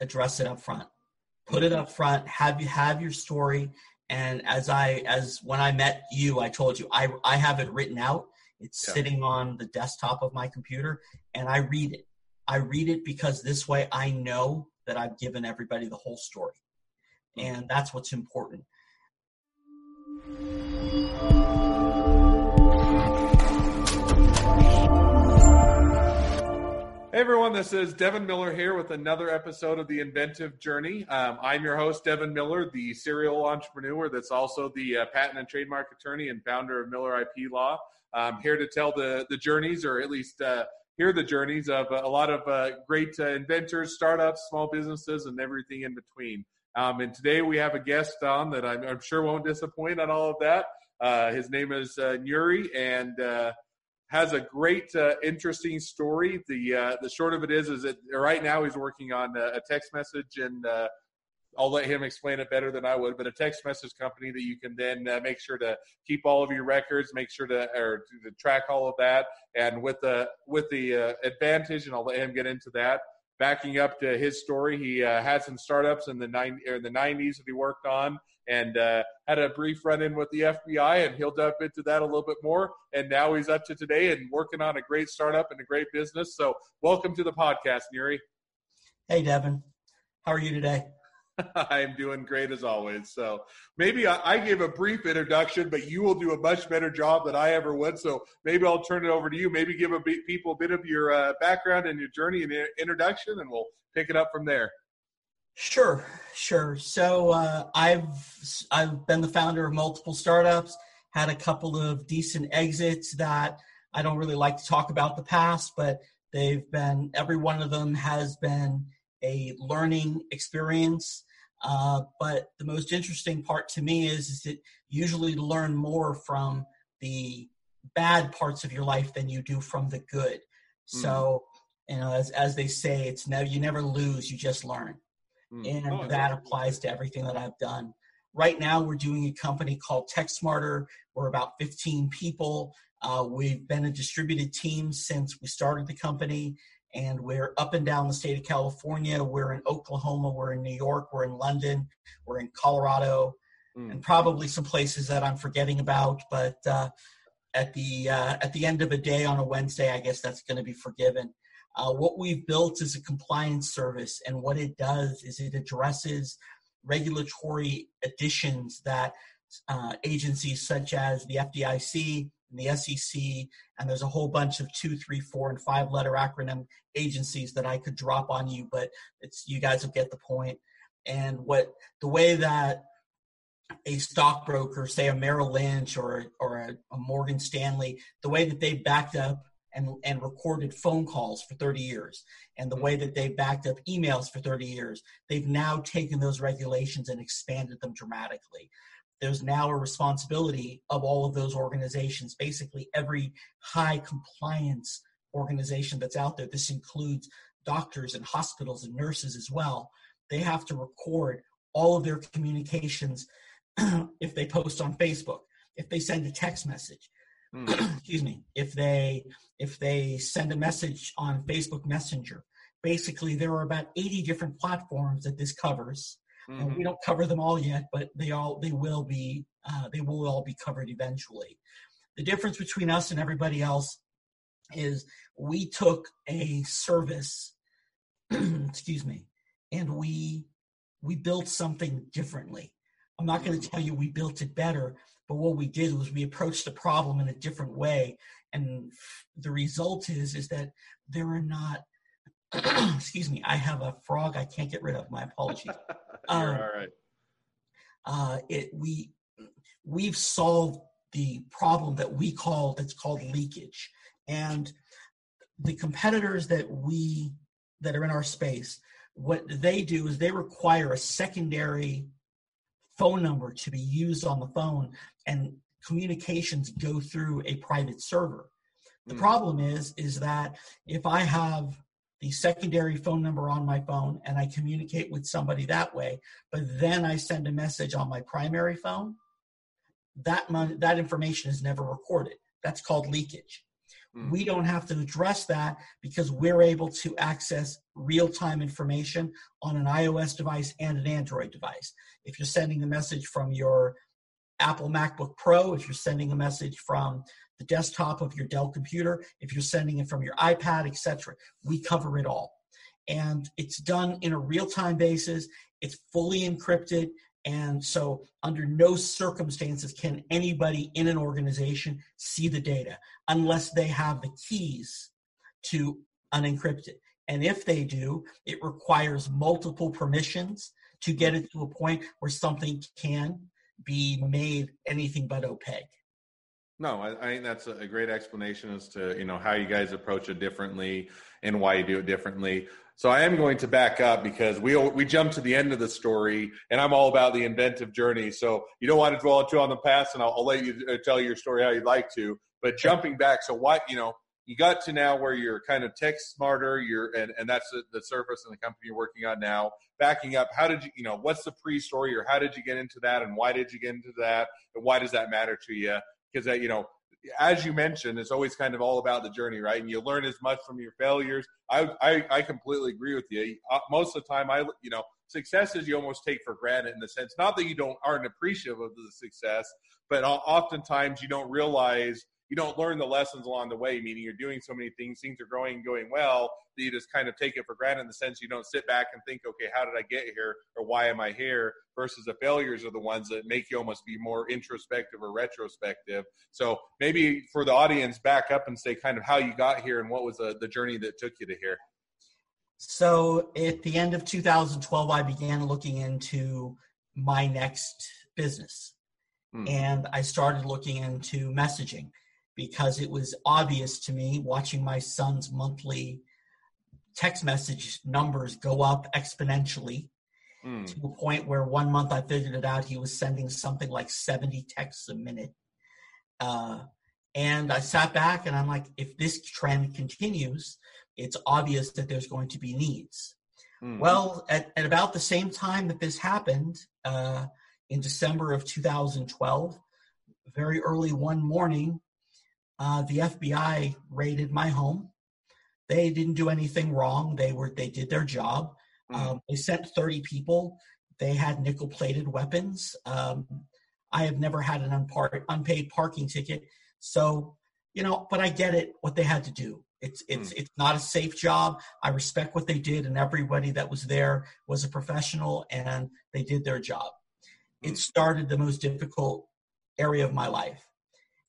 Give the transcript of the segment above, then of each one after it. address it up front. Put it up front. Have your story. And as when I met you, I told you I have it written out. It's sitting on the desktop of my computer, and I read it. I read it because this way I know that I've given everybody the whole story. And that's what's important. Hey everyone, this is Devin Miller here with another episode of The Inventive Journey. I'm your host, Devin Miller, the serial entrepreneur that's also the patent and trademark attorney and founder of Miller IP Law. I'm here to tell the journeys, or at least hear the journeys of a lot of great inventors, startups, small businesses, and everything in between. And today we have a guest on that I'm sure won't disappoint on all of that. His name is Nuri, and has a great, interesting story. The short of it is that right now he's working on a text message, and I'll let him explain it better than I would, but a text message company that you can then make sure to keep all of your records, to track all of that. And with the advantage, and I'll let him get into that, backing up to his story, he had some startups in the 90s that he worked on, and had a brief run-in with the FBI, and he'll dive into that a little bit more. And now he's up to today and working on a great startup and a great business. So welcome to the podcast, Nuri. Hey, Devin. How are you today? I'm doing great as always. So maybe I gave a brief introduction, but you will do a much better job than I ever would. So maybe I'll turn it over to you. Maybe give people a bit of your background and your journey and introduction, and we'll pick it up from there. Sure. So I've been the founder of multiple startups, had a couple of decent exits that I don't really like to talk about the past, but every one of them has been a learning experience. But the most interesting part to me is that you usually learn more from the bad parts of your life than you do from the good. Mm-hmm. So, as they say, it's you never lose, you just learn. And that applies to everything that I've done. Right now, we're doing a company called Tech Smarter. We're about 15 people. We've been a distributed team since we started the company, and we're up and down the state of California. We're in Oklahoma. We're in New York. We're in London. We're in Colorado, and probably some places that I'm forgetting about. But at the end of a day on a Wednesday, I guess that's going to be forgiven. What we've built is a compliance service, and what it does is it addresses regulatory additions that agencies such as the FDIC and the SEC, and there's a whole bunch of 2, 3, 4, and 5 letter acronym agencies that I could drop on you, but you guys will get the point. And the way that a stockbroker, say a Merrill Lynch or a Morgan Stanley, the way that they backed up and recorded phone calls for 30 years, and the way that they backed up emails for 30 years, they've now taken those regulations and expanded them dramatically. There's now a responsibility of all of those organizations, basically every high compliance organization that's out there. This includes doctors and hospitals and nurses as well. They have to record all of their communications if they post on Facebook, if they send a text message, excuse me, if they send a message on Facebook Messenger. Basically, there are about 80 different platforms that this covers, and we don't cover them all yet, but they will all be covered eventually. The difference between us and everybody else is we took a service, excuse me, and we built something differently. I'm not going to tell you we built it better, but what we did was we approached the problem in a different way. And the result is that there are not, excuse me, I have a frog I can't get rid of. My apologies. All right. We've solved the problem that's called leakage. And the competitors that are in our space, what they do is they require a secondary phone number to be used on the phone, and communications go through a private server. The problem is that if I have the secondary phone number on my phone and I communicate with somebody that way, but then I send a message on my primary phone, that information is never recorded. That's called leakage. We don't have to address that because we're able to access real-time information on an iOS device and an Android device. If you're sending a message from your Apple MacBook Pro, if you're sending a message from the desktop of your Dell computer, if you're sending it from your iPad, etc., we cover it all. And it's done in a real-time basis. It's fully encrypted. And so under no circumstances can anybody in an organization see the data unless they have the keys to unencrypt it. And if they do, it requires multiple permissions to get it to a point where something can be made anything but opaque. No, I think that's a great explanation as to, you know, how you guys approach it differently and why you do it differently. So I am going to back up because we jumped to the end of the story, and I'm all about the inventive journey. So you don't want to dwell too on the past, and I'll let you tell your story how you'd like to. But jumping back, so why, you know, you got to now where you're kind of tech smarter, and that's the service and the company you're working on now. Backing up, how did you, you know, what's the pre-story, or how did you get into that, and why did you get into that, and why does that matter to you? Because, you know, as you mentioned, it's always kind of all about the journey, right? And you learn as much from your failures. I completely agree with you. Most of the time, you know, successes you almost take for granted in the sense, not that you aren't appreciative of the success, but oftentimes you don't realize, you don't learn the lessons along the way, meaning you're doing so many things, things are growing and going well, that you just kind of take it for granted in the sense you don't sit back and think, okay, how did I get here or why am I here? Versus the failures are the ones that make you almost be more introspective or retrospective. So maybe for the audience, back up and say kind of how you got here and what was the journey that took you to here. So at the end of 2012, I began looking into my next business. And I started looking into messaging, because it was obvious to me, watching my son's monthly text message numbers go up exponentially to a point where 1 month I figured it out, he was sending something like 70 texts a minute. And I sat back and I'm like, if this trend continues, it's obvious that there's going to be needs. Well, at about the same time that this happened, in December of 2012, very early one morning, the FBI raided my home. They didn't do anything wrong. They did their job. They sent 30 people. They had nickel-plated weapons. I have never had an unpaid parking ticket. So, you know, but I get it, what they had to do. It's not a safe job. I respect what they did, and everybody that was there was a professional, and they did their job. It started the most difficult area of my life.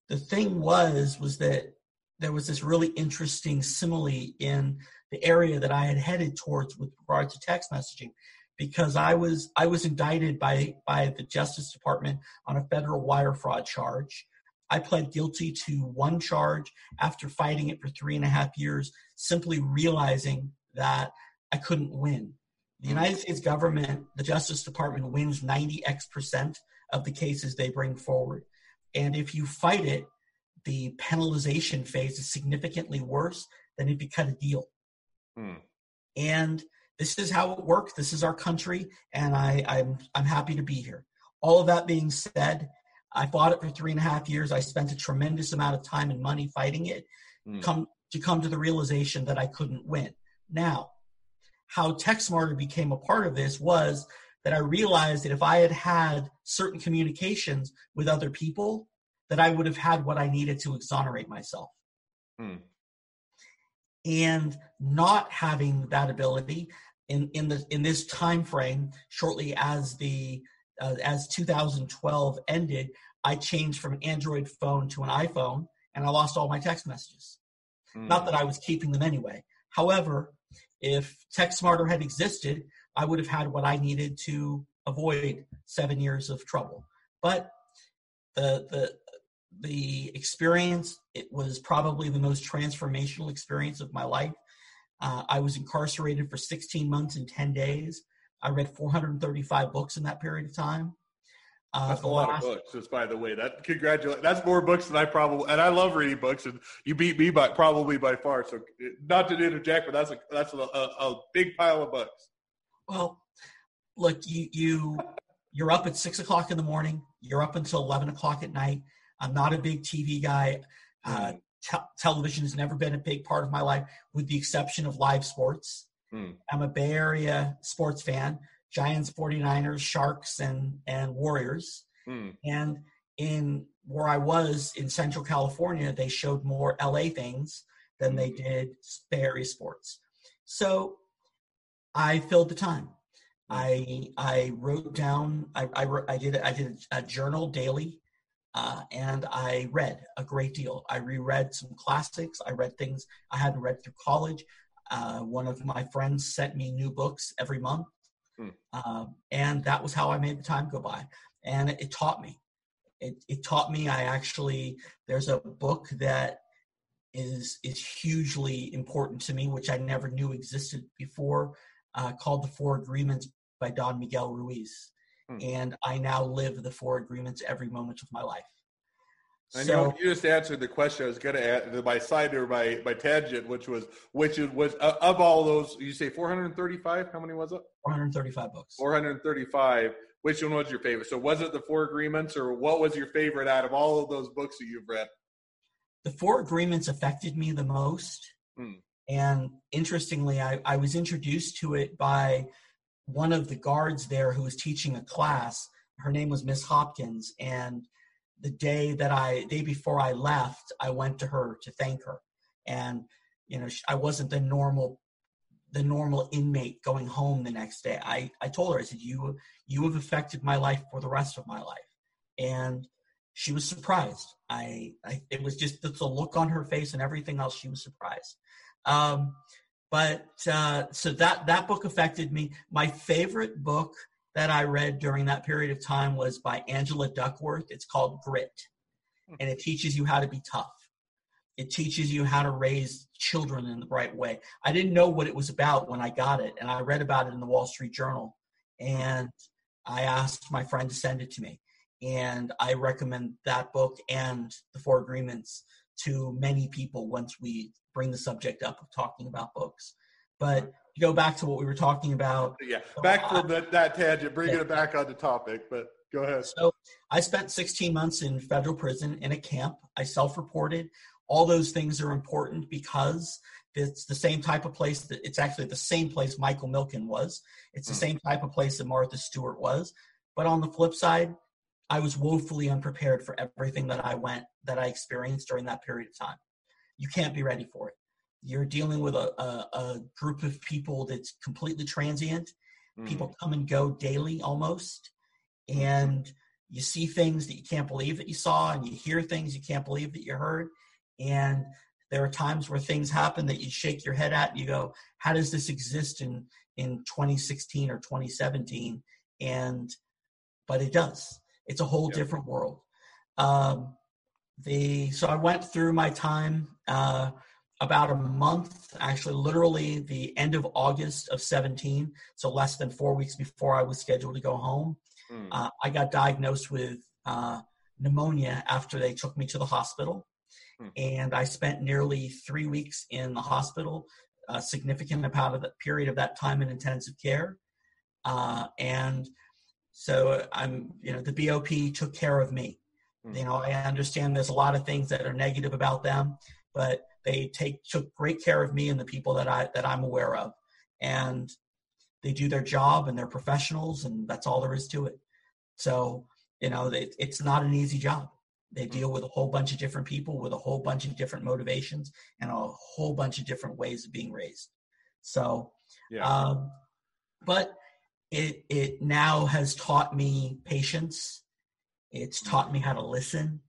The thing was that there was this really interesting simile in the area that I had headed towards with regard to text messaging, because I was indicted by the Justice Department on a federal wire fraud charge. I pled guilty to one charge after fighting it for 3.5 years, simply realizing that I couldn't win. The United States government, the Justice Department, wins 90% of the cases they bring forward. And if you fight it, the penalization phase is significantly worse than if you cut a deal. And this is how it works. This is our country, and I'm happy to be here. All of that being said, I fought it for 3.5 years. I spent a tremendous amount of time and money fighting it, to come to the realization that I couldn't win. Now, how Tech Smarter became a part of this was that I realized that if I had had certain communications with other people, that I would have had what I needed to exonerate myself. And not having that ability in this time frame, shortly as 2012 ended, I changed from an Android phone to an iPhone, and I lost all my text messages. Not that I was keeping them anyway. However, if Tech Smarter had existed, I would have had what I needed to avoid 7 years of trouble. But the experience, it was probably the most transformational experience of my life. I was incarcerated for 16 months and 10 days. I read 435 books in that period of time. That's a lot of books, just by the way. That's more books than I probably, and I love reading books, and you beat me by far. So not to interject, but that's a big pile of books. Well, look, you're up at 6:00 a.m. You're up until 11:00 p.m. I'm not a big TV guy. Television has never been a big part of my life, with the exception of live sports. I'm a Bay Area sports fan, Giants, 49ers, Sharks, and Warriors. And in where I was in Central California, they showed more LA things than they did Bay Area sports. So I filled the time. I did a journal daily, and I read a great deal. I reread some classics. I read things I hadn't read through college. One of my friends sent me new books every month, and that was how I made the time go by. And it taught me. It taught me. There's a book that is hugely important to me, which I never knew existed before, called The Four Agreements by Don Miguel Ruiz. And I now live the Four Agreements every moment of my life. And so, you just answered the question I was going to ask, my side or my tangent, which was of all those, you say 435, how many was it? 435 books. 435, which one was your favorite? So was it The Four Agreements, or what was your favorite out of all of those books that you've read? The Four Agreements affected me the most. And interestingly, I was introduced to it by one of the guards there who was teaching a class. Her name was Miss Hopkins. And the day before I left, I went to her to thank her. And, I wasn't the normal inmate going home the next day. I told her, I said, you have affected my life for the rest of my life. And she was surprised. It was just the look on her face and everything else. She was surprised. So that book affected me. My favorite book that I read during that period of time was by Angela Duckworth. It's called Grit, and it teaches you how to be tough. It teaches you how to raise children in the right way. I didn't know what it was about when I got it, and I read about it in the Wall Street Journal, and I asked my friend to send it to me. And I recommend that book and The Four Agreements to many people once we bring the subject up of talking about books. But to go back to what we were talking about. Yeah, back from that tangent, bringing it back on the topic, but go ahead. So I spent 16 months in federal prison in a camp. I self-reported. All those things are important because it's the same type of place that it's actually the same place Michael Milken was. It's the same type of place that Martha Stewart was. But on the flip side, I was woefully unprepared for everything that I experienced during that period of time. You can't be ready for it. You're dealing with a group of people that's completely transient. People come and go daily almost. And you see things that you can't believe that you saw, and you hear things you can't believe that you heard. And there are times where things happen that you shake your head at and you go, how does this exist in 2016 or 2017? But it does. It's a whole different world. So I went through my time about a month, actually, literally the end of August of 17, so less than 4 weeks before I was scheduled to go home. I got diagnosed with pneumonia after they took me to the hospital, and I spent nearly 3 weeks in the hospital, a significant period of that time in intensive care, and so I'm, the BOP took care of me. I understand there's a lot of things that are negative about them, but they took great care of me and the people that I'm aware of, and they do their job and they're professionals, and that's all there is to it. So, it's not an easy job. They deal with a whole bunch of different people with a whole bunch of different motivations and a whole bunch of different ways of being raised. So, but it now has taught me patience. It's taught me how to listen.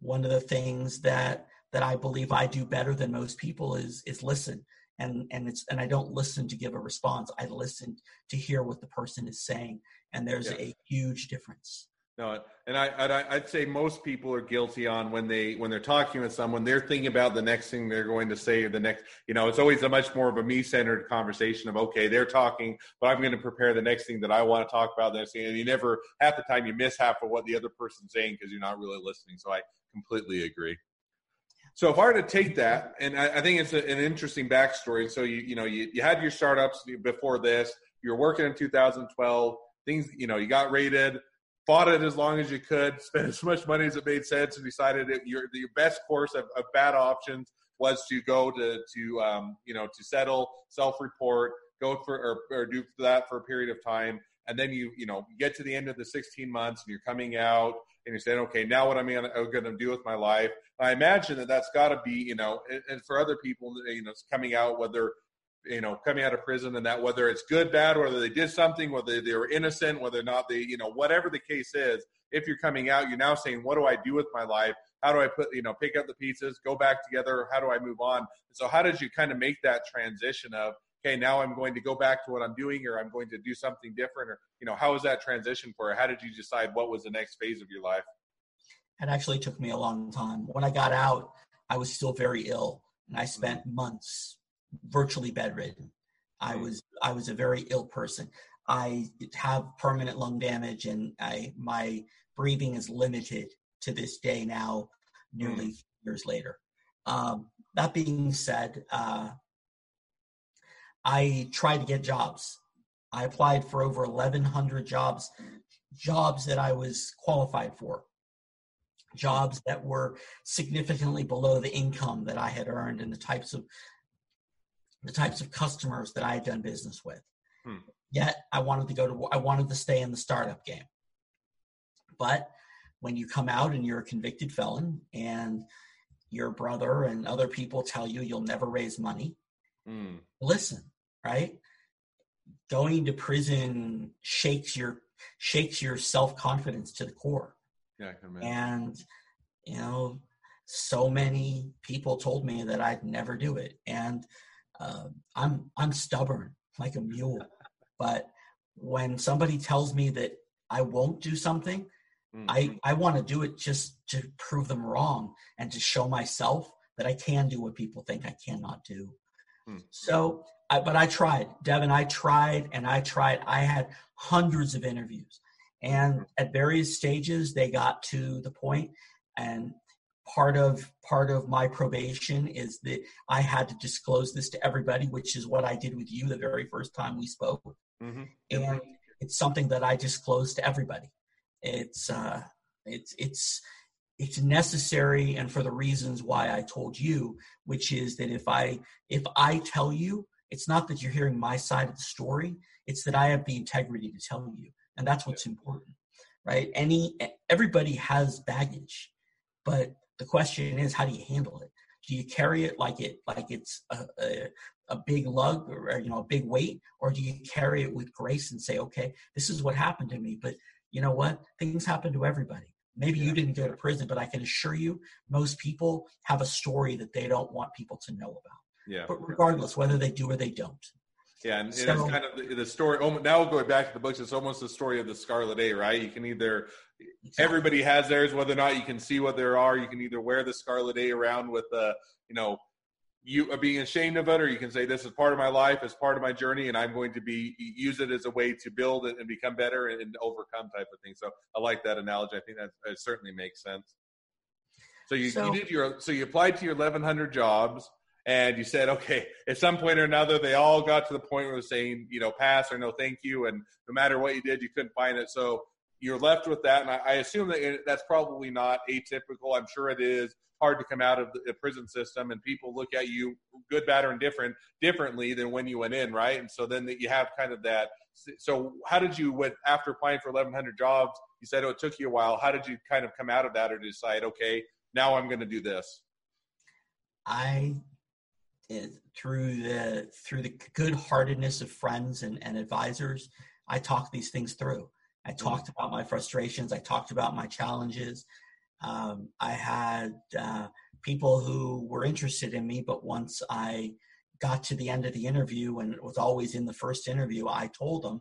One of the things that I believe I do better than most people is listen. And I don't listen to give a response. I listen to hear what the person is saying. And there's a huge difference. No, and I'd say most people are guilty on when they're talking with someone, they're thinking about the next thing they're going to say or the next, it's always a much more of a me-centered conversation of, okay, they're talking, but I'm going to prepare the next thing that I want to talk about. The next thing, and you never, half the time you miss half of what the other person's saying because you're not really listening. So I completely agree. So if I were to take that, and I think it's an interesting backstory. So you had your startups before this, you were working in 2012, things, you got raided. fought it as long as you could, spent as much money as it made sense, and decided that your best course of bad options was to go to settle, self-report, go for or do that for a period of time, and then you get to the end of the 16 months and you're coming out and you're saying, okay, now what am I going to do with my life? I imagine that's got to be and for other people, it's coming out, whether coming out of prison, and that whether it's good, bad, whether they did something, whether they were innocent, whether or not they, whatever the case is, if you're coming out, you're now saying, what do I do with my life? How do I put, pick up the pieces, go back together? How do I move on? So how did you kind of make that transition of, okay, now I'm going to go back to what I'm doing, or I'm going to do something different, or, how was that transition for you? How did you decide what was the next phase of your life? It actually took me a long time. When I got out, I was still very ill, and I spent months virtually bedridden. I was a very ill person. I have permanent lung damage, and my breathing is limited to this day now, nearly years later. That being said, I tried to get jobs. I applied for over 1,100 jobs that I was qualified for, jobs that were significantly below the income that I had earned and the types of customers that I had done business with. Yet I wanted to stay in the startup game. But when you come out and you're a convicted felon, and your brother and other people tell you you'll never raise money, listen, right? Going to prison shakes your self-confidence to the core. Yeah, I can imagine. And, so many people told me that I'd never do it. And I'm stubborn like a mule, but when somebody tells me that I won't do something, I want to do it just to prove them wrong and to show myself that I can do what people think I cannot do. So I tried, Devin, I tried. I had hundreds of interviews, and at various stages, they got to the point, and part of my probation is that I had to disclose this to everybody, which is what I did with you the very first time we spoke. And it's something that I disclose to everybody. It's necessary, and for the reasons why I told you, which is that if I tell you, it's not that you're hearing my side of the story, it's that I have the integrity to tell you, and that's what's important, right? Everybody has baggage, but the question is, how do you handle it? Do you carry it like it's a big lug or a big weight, or do you carry it with grace and say, okay, this is what happened to me, but you know what? Things happen to everybody. Maybe you didn't go to prison, but I can assure you, most people have a story that they don't want people to know about. Yeah. But regardless, whether they do or they don't. Yeah, and so, it's kind of the story. Now we're going back to the books. It's almost the story of the Scarlet A, right? You can either, everybody has theirs, whether or not you can see what there are. You can either wear the Scarlet A around with you are being ashamed of it, or you can say, this is part of my life, it's part of my journey, and I'm going to use it as a way to build it and become better and overcome type of thing. So I like that analogy. I think that certainly makes sense. So you applied to your 1,100 jobs, and you said, okay, at some point or another, they all got to the point where they're saying, pass or no, thank you. And no matter what you did, you couldn't find it. So you're left with that. And I assume that's probably not atypical. I'm sure it is hard to come out of the prison system, and people look at you good, bad, or indifferent differently than when you went in, right? And so then you have kind of that. So how did you, after applying for 1,100 jobs, you said it took you a while. How did you kind of come out of that or decide, okay, now I'm going to do this? Through the good-heartedness of friends and advisors, I talked these things through. I talked about my frustrations. I talked about my challenges. I had people who were interested in me, but once I got to the end of the interview, and it was always in the first interview, I told them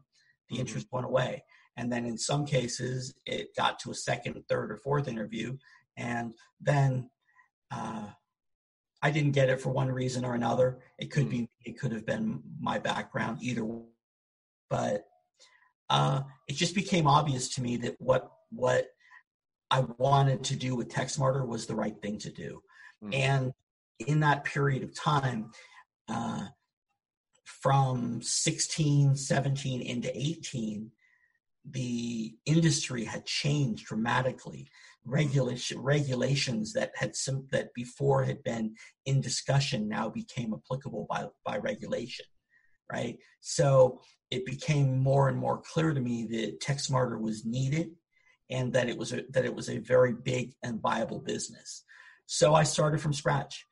the interest went away. And then in some cases, it got to a second, third, or fourth interview. And then I didn't get it for one reason or another. It could be, it could have been my background either way. But it just became obvious to me that what I wanted to do with Tech Smarter was the right thing to do. And in that period of time, from 16, 17 into 18, the industry had changed dramatically. Regulations that before had been in discussion now became applicable by regulation, right? So it became more and more clear to me that Tech Smarter was needed, and that it was a very big and viable business. So I started from scratch.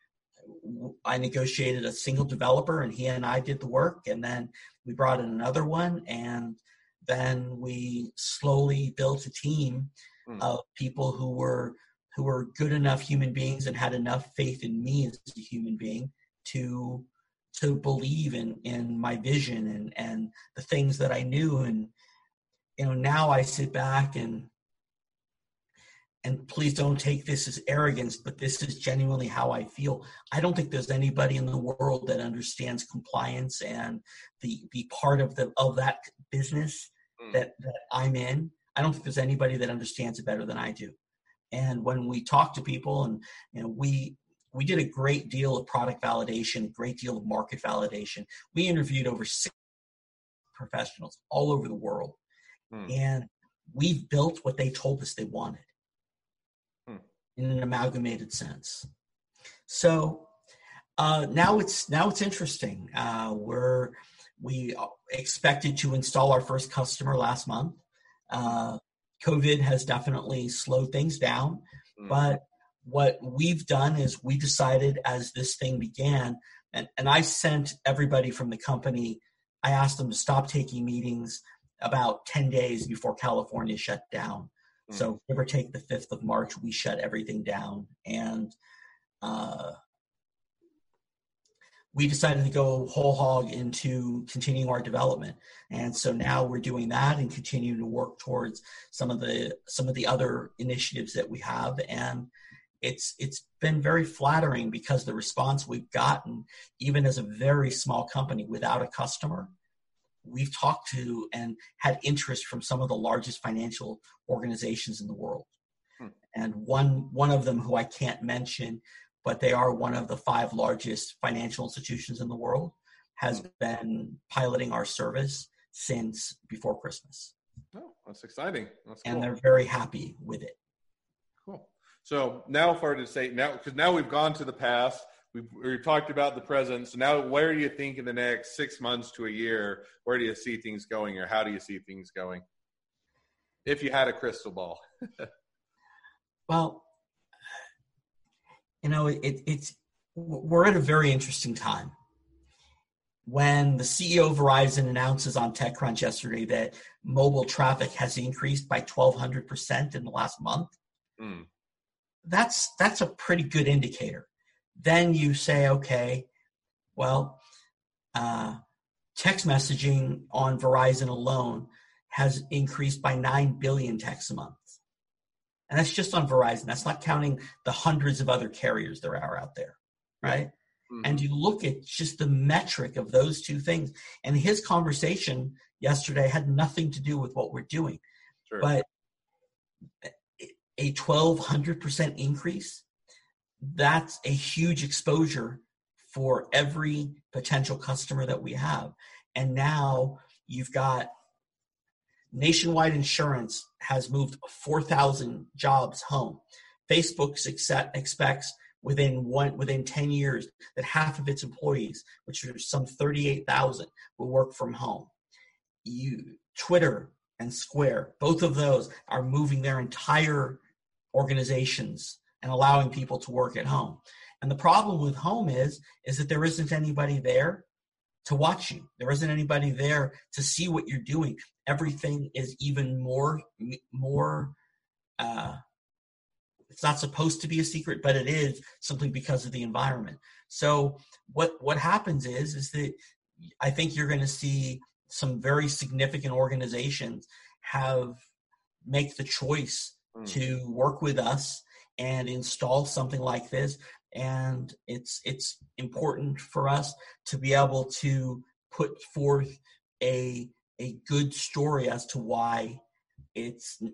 I negotiated a single developer, and he and I did the work, and then we brought in another one, and then we slowly built a team of people who were good enough human beings and had enough faith in me as a human being to believe in my vision and the things that I knew. And you know, now I sit back and please don't take this as arrogance, but this is genuinely how I feel. I don't think there's anybody in the world that understands compliance and the part of that business that I'm in. I don't think there's anybody that understands it better than I do. And when we talk to people, and you know, we did a great deal of product validation, a great deal of market validation. We interviewed over 6 professionals all over the world, and we've built what they told us they wanted. In an amalgamated sense. So now it's interesting. We expected to install our first customer last month. COVID has definitely slowed things down, but what we've done is we decided as this thing began, and I sent everybody from the company, I asked them to stop taking meetings about 10 days before California shut down. So give or take the 5th of March, we shut everything down, and we decided to go whole hog into continuing our development. And so now we're doing that and continuing to work towards some of the other initiatives that we have. And it's been very flattering because the response we've gotten, even as a very small company without a customer, we've talked to and had interest from some of the largest financial organizations in the world. And one of them who I can't mention, but they are one of the 5 largest financial institutions in the world, has been piloting our service since before Christmas. Oh, that's exciting. That's cool. And they're very happy with it. Cool. So now for to say now, because now we've gone to the past, We've talked about the present. So now where do you think in the next 6 months to a year, where do you see things going, or how do you see things going? If you had a crystal ball. Well, you know, we're at a very interesting time. When the CEO of Verizon announces on TechCrunch yesterday that mobile traffic has increased by 1,200% in the last month, that's a pretty good indicator. Then you say, okay, well, text messaging on Verizon alone has increased by 9 billion texts a month. And that's just on Verizon. That's not counting the hundreds of other carriers there are out there, right? And you look at just the metric of those two things. And his conversation yesterday had nothing to do with what we're doing. Sure. But a 1,200% increase, that's a huge exposure for every potential customer that we have. And now you've got Nationwide Insurance has moved 4,000 jobs home. Facebook expects within 10 years that half of its employees, which are some 38,000, will work from home. Twitter and Square, both of those are moving their entire organizations and allowing people to work at home. And the problem with home is that there isn't anybody there to watch you. There isn't anybody there to see what you're doing. Everything is even more, it's not supposed to be a secret, but it is simply because of the environment. So what happens is that I think you're going to see some very significant organizations make the choice to work with us and install something like this. And it's important for us to be able to put forth a good story as to why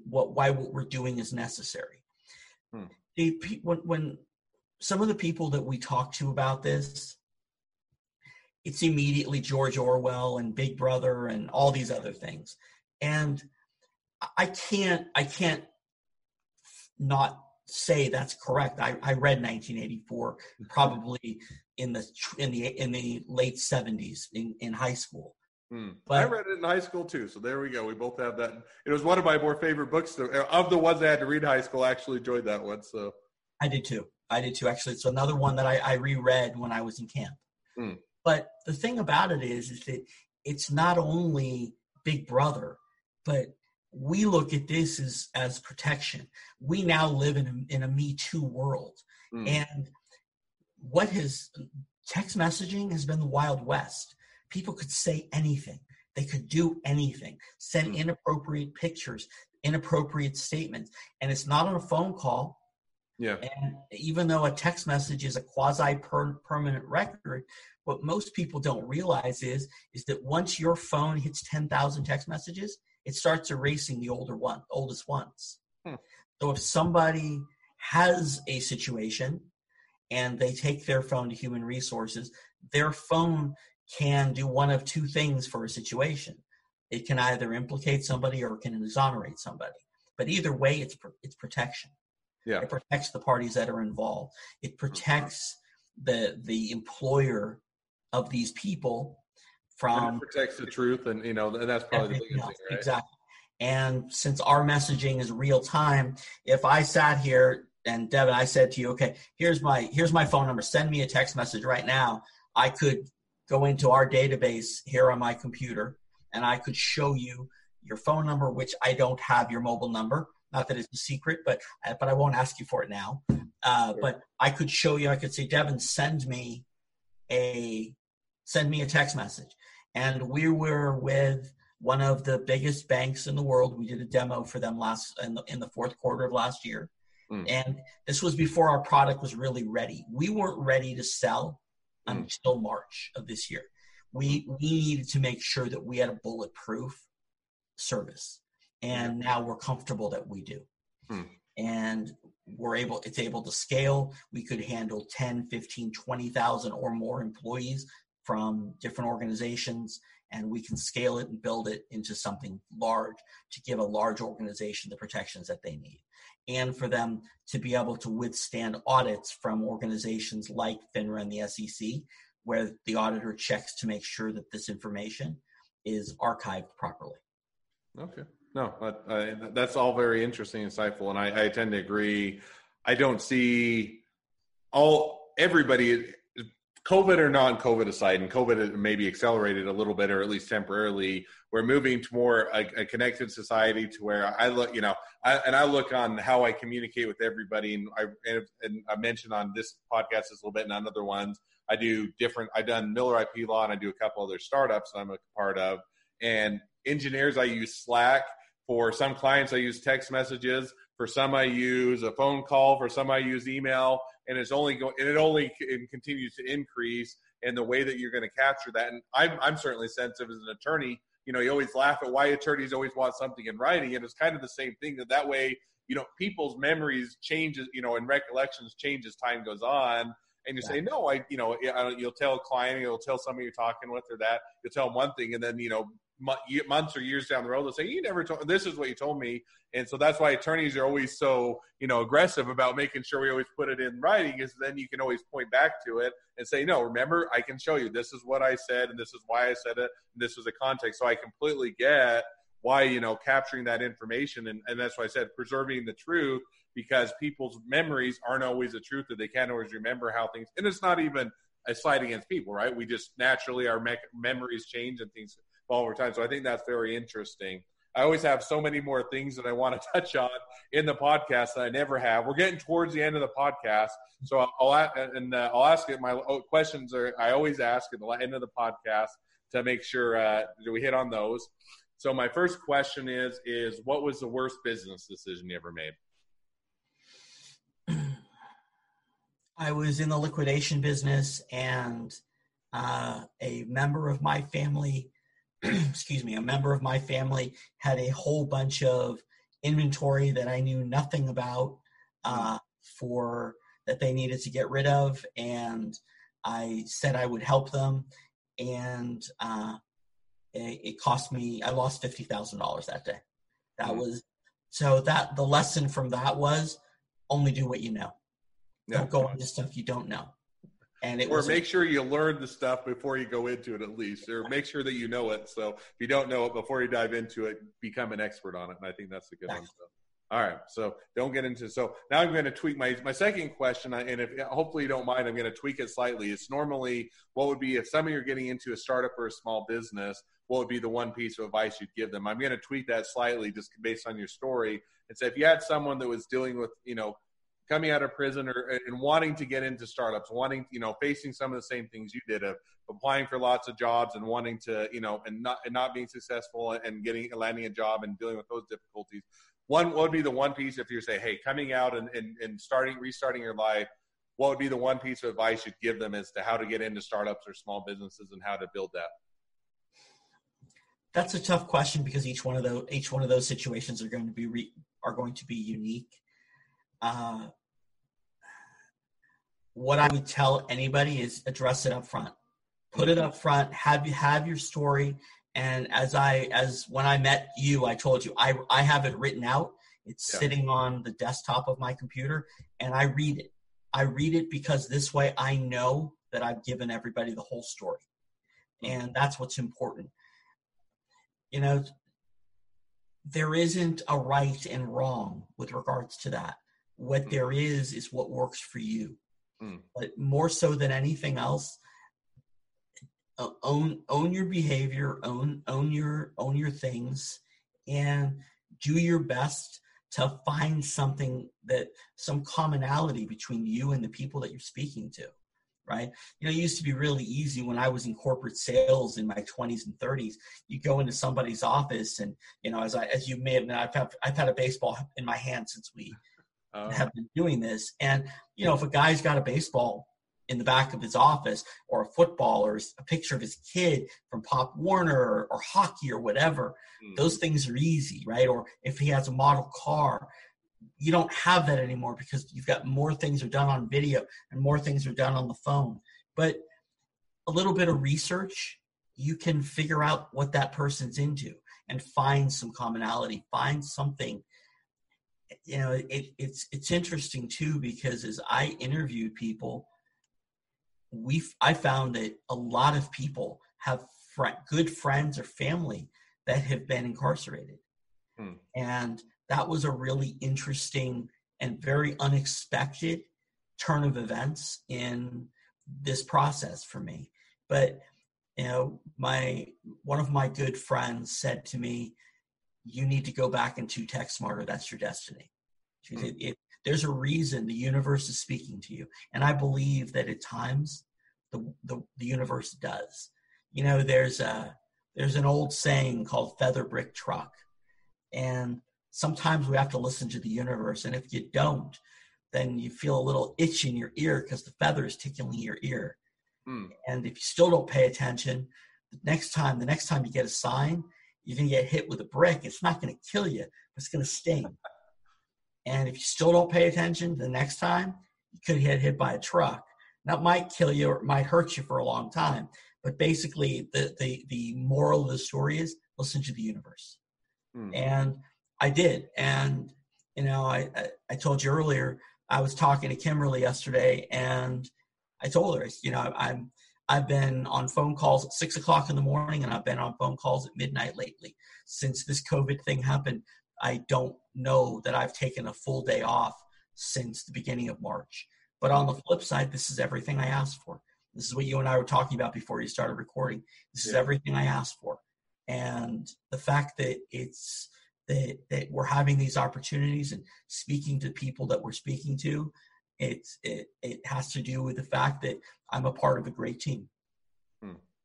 what we're doing is necessary. When some of the people that we talk to about this, it's immediately George Orwell and Big Brother and all these other things. And I can't not say that's correct. I read 1984 probably in the late 70s in high school. But I read it in high school too, so there we go. We both have that. It was one of my more favorite books of the ones I had to read in high school. I actually enjoyed that one. So I did too. Actually, it's another one that I reread when I was in camp. But the thing about it is that it's not only Big Brother, but we look at this as protection. We now live in a Me Too world, and text messaging has been the Wild West. People could say anything. They could do anything, send inappropriate pictures, inappropriate statements. And it's not on a phone call. Yeah. And even though a text message is a quasi-permanent record, what most people don't realize is that once your phone hits 10,000 text messages, it starts erasing the oldest ones. So if somebody has a situation and they take their phone to human resources, their phone can do one of two things for a situation. It can either implicate somebody or it can exonerate somebody. But either way, it's protection. Yeah. It protects the parties that are involved. It protects the employer of these people from... It protects the truth, and and that's probably the biggest thing, right? Exactly. And since our messaging is real time, if I sat here and Devin, I said to you, okay, here's my phone number. Send me a text message right now. I could go into our database here on my computer, and I could show you your phone number, which I don't have your mobile number. Not that it's a secret, but I won't ask you for it now. Sure. But I could show you. I could say, Devin, send me a text message. And we were with one of the biggest banks in the world. We did a demo for them in the fourth quarter of last year, and this was before our product was really ready. We weren't ready to sell until March of this year. We needed to make sure that we had a bulletproof service. And now we're comfortable that we do. And it's able to scale. We could handle 10, 15, 20,000 or more employees from different organizations, and we can scale it and build it into something large to give a large organization the protections that they need. And for them to be able to withstand audits from organizations like FINRA and the SEC, where the auditor checks to make sure that this information is archived properly. Okay. No, that's all very interesting, insightful, and I tend to agree. I don't see everybody, COVID or non-COVID aside, and COVID maybe accelerated a little bit, or at least temporarily, we're moving to more a connected society to where I look, I look on how I communicate with everybody, and I mentioned on this podcast this a little bit and on other ones, I've done Miller IP Law, and I do a couple other startups I'm a part of, and engineers, I use Slack. For some clients, I use text messages. For some, I use a phone call. For some, I use email, and it continues to increase. And the way that you're going to capture that, and I'm certainly sensitive as an attorney. You always laugh at why attorneys always want something in writing, and it's kind of the same thing. That way, people's memories changes, and recollections change as time goes on. And you say, no, you'll tell a client, you'll tell somebody you're talking with, or that you'll tell them one thing, and then months or years down the road, they'll say, you never told, this is what you told me. And so that's why attorneys are always so, aggressive about making sure we always put it in writing, is then you can always point back to it and say, no, remember, I can show you, this is what I said, and this is why I said it, and this was the context. So I completely get why, capturing that information. And that's why I said preserving the truth, because people's memories aren't always the truth, that they can't always remember how things, and it's not even a slight against people, right? We just naturally, our memories change and things over time. So I think that's very interesting. I always have so many more things that I want to touch on in the podcast that I never have. We're getting towards the end of the podcast, so I'll ask it. My questions I always ask at the end of the podcast to make sure that we hit on those. So my first question is what was the worst business decision you ever made? I was in the liquidation business, and a member of my family. Excuse me, a member of my family had a whole bunch of inventory that I knew nothing about for that they needed to get rid of. And I said I would help them. And it cost me, I lost $50,000 that day. That was, so that the lesson from that was only do what you know. Don't go into stuff you don't know. And it make sure you learn the stuff before you go into it, at least, or make sure that you know it. So if you don't know it before you dive into it, become an expert on it. And I think that's a good one. So. All right. So don't get into, so now I'm going to tweak my second question. And if hopefully you don't mind, I'm going to tweak it slightly. It's normally what would be if somebody you're getting into a startup or a small business, what would be the one piece of advice you'd give them? I'm going to tweak that slightly just based on your story and say, if you had someone that was dealing with, you know, coming out of prison or and wanting to get into startups, wanting, you know, facing some of the same things you did of applying for lots of jobs and wanting to, you know, and not being successful and landing a job and dealing with those difficulties. What would be the one piece if you say, hey, coming out and restarting your life, what would be the one piece of advice you'd give them as to how to get into startups or small businesses and how to build that? That's a tough question because each one of those situations are going to be unique. What I would tell anybody is address it up front, put it up front, have your story. And when I met you, I told you, I have it written out. It's sitting on the desktop of my computer and I read it. I read it because this way I know that I've given everybody the whole story. And that's what's important. You know, there isn't a right and wrong with regards to that. What there is what works for you. But more so than anything else, own your behavior, own your things, and do your best to find some commonality between you and the people that you're speaking to, right? You know, it used to be really easy when I was in corporate sales in my 20s and 30s. You go into somebody's office, and you know, as you may have known, I've had a baseball in my hand since we have been doing this, and you know, if a guy's got a baseball in the back of his office, or a football, or a picture of his kid from Pop Warner or hockey or whatever. Those things are easy, right? Or if he has a model car, you don't have that anymore because you've got more things are done on video and more things are done on the phone. But a little bit of research, you can figure out what that person's into and find some commonality, find something. You know, it's interesting too, because as I interviewed people, I found that a lot of people have good friends or family that have been incarcerated. And that was a really interesting and very unexpected turn of events in this process for me. But, you know, one of my good friends said to me, you need to go back into Tech Smarter. That's your destiny. She said, there's a reason the universe is speaking to you. And I believe that at times the universe does. You know, there's an old saying called feather brick truck. And sometimes we have to listen to the universe. And if you don't, then you feel a little itch in your ear because the feather is tickling your ear. And if you still don't pay attention, the next time you get a sign, you're going to get hit with a brick. It's not going to kill you, but it's going to sting. And if you still don't pay attention, the next time you could get hit by a truck. That might kill you or it might hurt you for a long time. But basically, the moral of the story is listen to the universe. And I did. And, you know, I told you earlier, I was talking to Kimberly yesterday, and I told her, you know, I've been on phone calls at 6:00 in the morning, and I've been on phone calls at midnight lately. Since this COVID thing happened, I don't know that I've taken a full day off since the beginning of March. But on the flip side, this is everything I asked for. This is what you and I were talking about before you started recording. This is everything I asked for. And the fact that that we're having these opportunities and speaking to people that we're speaking to, it has to do with the fact that I'm a part of a great team.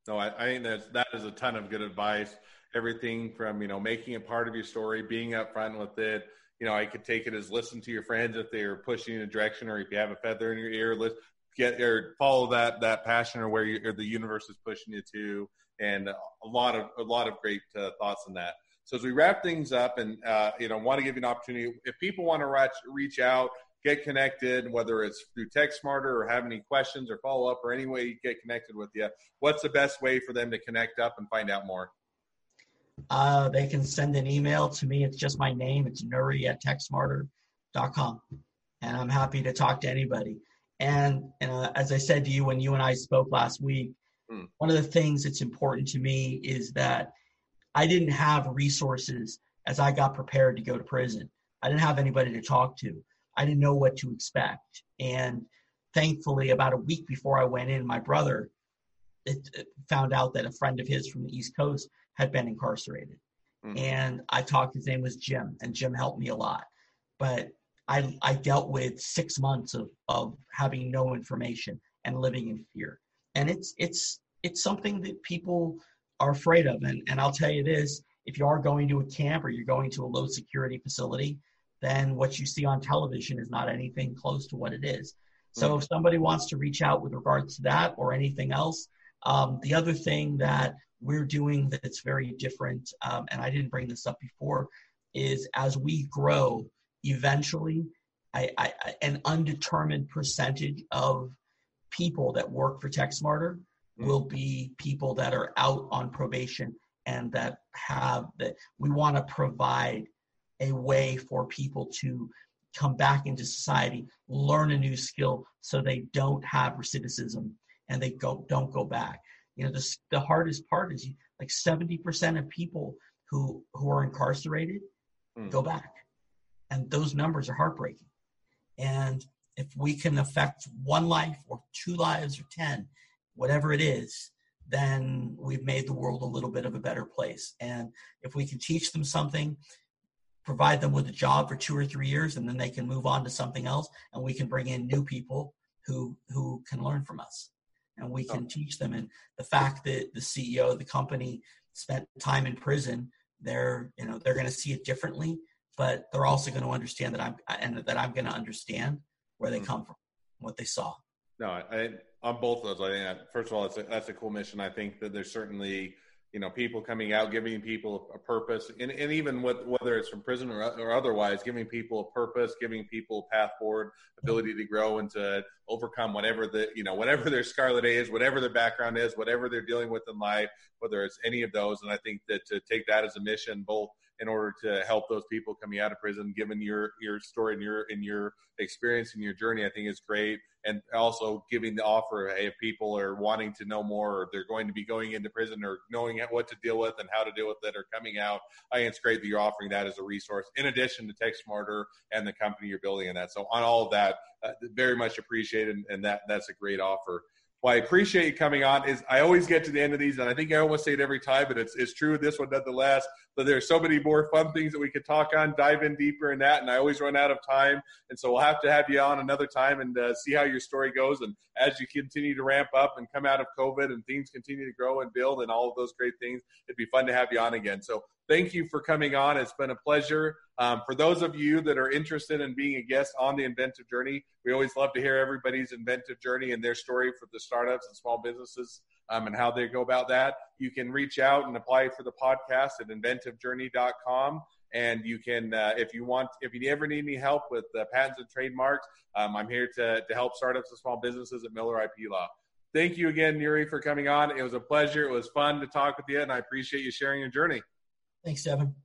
No, I think that is a ton of good advice. Everything from, you know, making it part of your story, being upfront with it. You know, I could take it as listen to your friends if they are pushing in a direction, or if you have a feather in your ear, let's get or follow that passion or where or the universe is pushing you to. And a lot of great thoughts on that. So as we wrap things up, and you know, want to give you an opportunity if people want to reach out, get connected, whether it's through Tech Smarter or have any questions or follow up or any way you get connected with you. What's the best way for them to connect up and find out more? They can send an email to me. It's just my name. It's nuri@techsmarter.com. And I'm happy to talk to anybody. And as I said to you when you and I spoke last week, one of the things that's important to me is that I didn't have resources as I got prepared to go to prison. I didn't have anybody to talk to. I didn't know what to expect. And thankfully, about a week before I went in, my brother found out that a friend of his from the East Coast had been incarcerated. And I talked, his name was Jim, and Jim helped me a lot. But I dealt with 6 months of having no information and living in fear. And it's something that people are afraid of. And I'll tell you this, if you are going to a camp or you're going to a low security facility, then what you see on television is not anything close to what it is. So if somebody wants to reach out with regards to that or anything else, the other thing that we're doing that's very different, and I didn't bring this up before, is as we grow, eventually an undetermined percentage of people that work for Tech Smarter will be people that are out on probation, and that have that we want to provide a way for people to come back into society, learn a new skill so they don't have recidivism and they don't go back. You know, the hardest part is like 70% of people who are incarcerated go back. And those numbers are heartbreaking. And if we can affect one life or two lives or 10, whatever it is, then we've made the world a little bit of a better place. And if we can teach them something, provide them with a job for 2 or 3 years, and then they can move on to something else, and we can bring in new people who can learn from us, and we can teach them. And the fact that the CEO of the company spent time in prison, they're going to see it differently, but they're also going to understand that I'm going to understand where they come from, what they saw. No, on both those, I think that, first of all, that's a cool mission. I think that there's certainly, people coming out, giving people a purpose, and even whether it's from prison or otherwise, giving people a purpose, giving people a path forward, ability to grow and to overcome whatever their scarlet A is, whatever their background is, whatever they're dealing with in life, whether it's any of those. And I think that to take that as a mission, both in order to help those people coming out of prison, given your story and your experience and your journey, I think is great. And also giving the offer, hey, if people are wanting to know more, or they're going to be going into prison or knowing what to deal with and how to deal with it, or coming out, I think it's great that you're offering that as a resource, in addition to Tech Smarter and the company you're building in that. So on all of that, very much appreciated, and that's a great offer. Well, I appreciate you coming on. I always get to the end of these, and I think I almost say it every time, but it's true with this one nonetheless. But there's so many more fun things that we could talk on, dive in deeper in that, and I always run out of time. And so we'll have to have you on another time and see how your story goes. And as you continue to ramp up and come out of COVID and things continue to grow and build and all of those great things, it'd be fun to have you on again. So thank you for coming on. It's been a pleasure. For those of you that are interested in being a guest on The Inventive Journey, we always love to hear everybody's inventive journey and their story for the startups and small businesses, and how they go about that. You can reach out and apply for the podcast at inventivejourney.com. And you can, if you ever need any help with patents and trademarks, I'm here to help startups and small businesses at Miller IP Law. Thank you again, Nuri, for coming on. It was a pleasure. It was fun to talk with you, and I appreciate you sharing your journey. Thanks, Devin.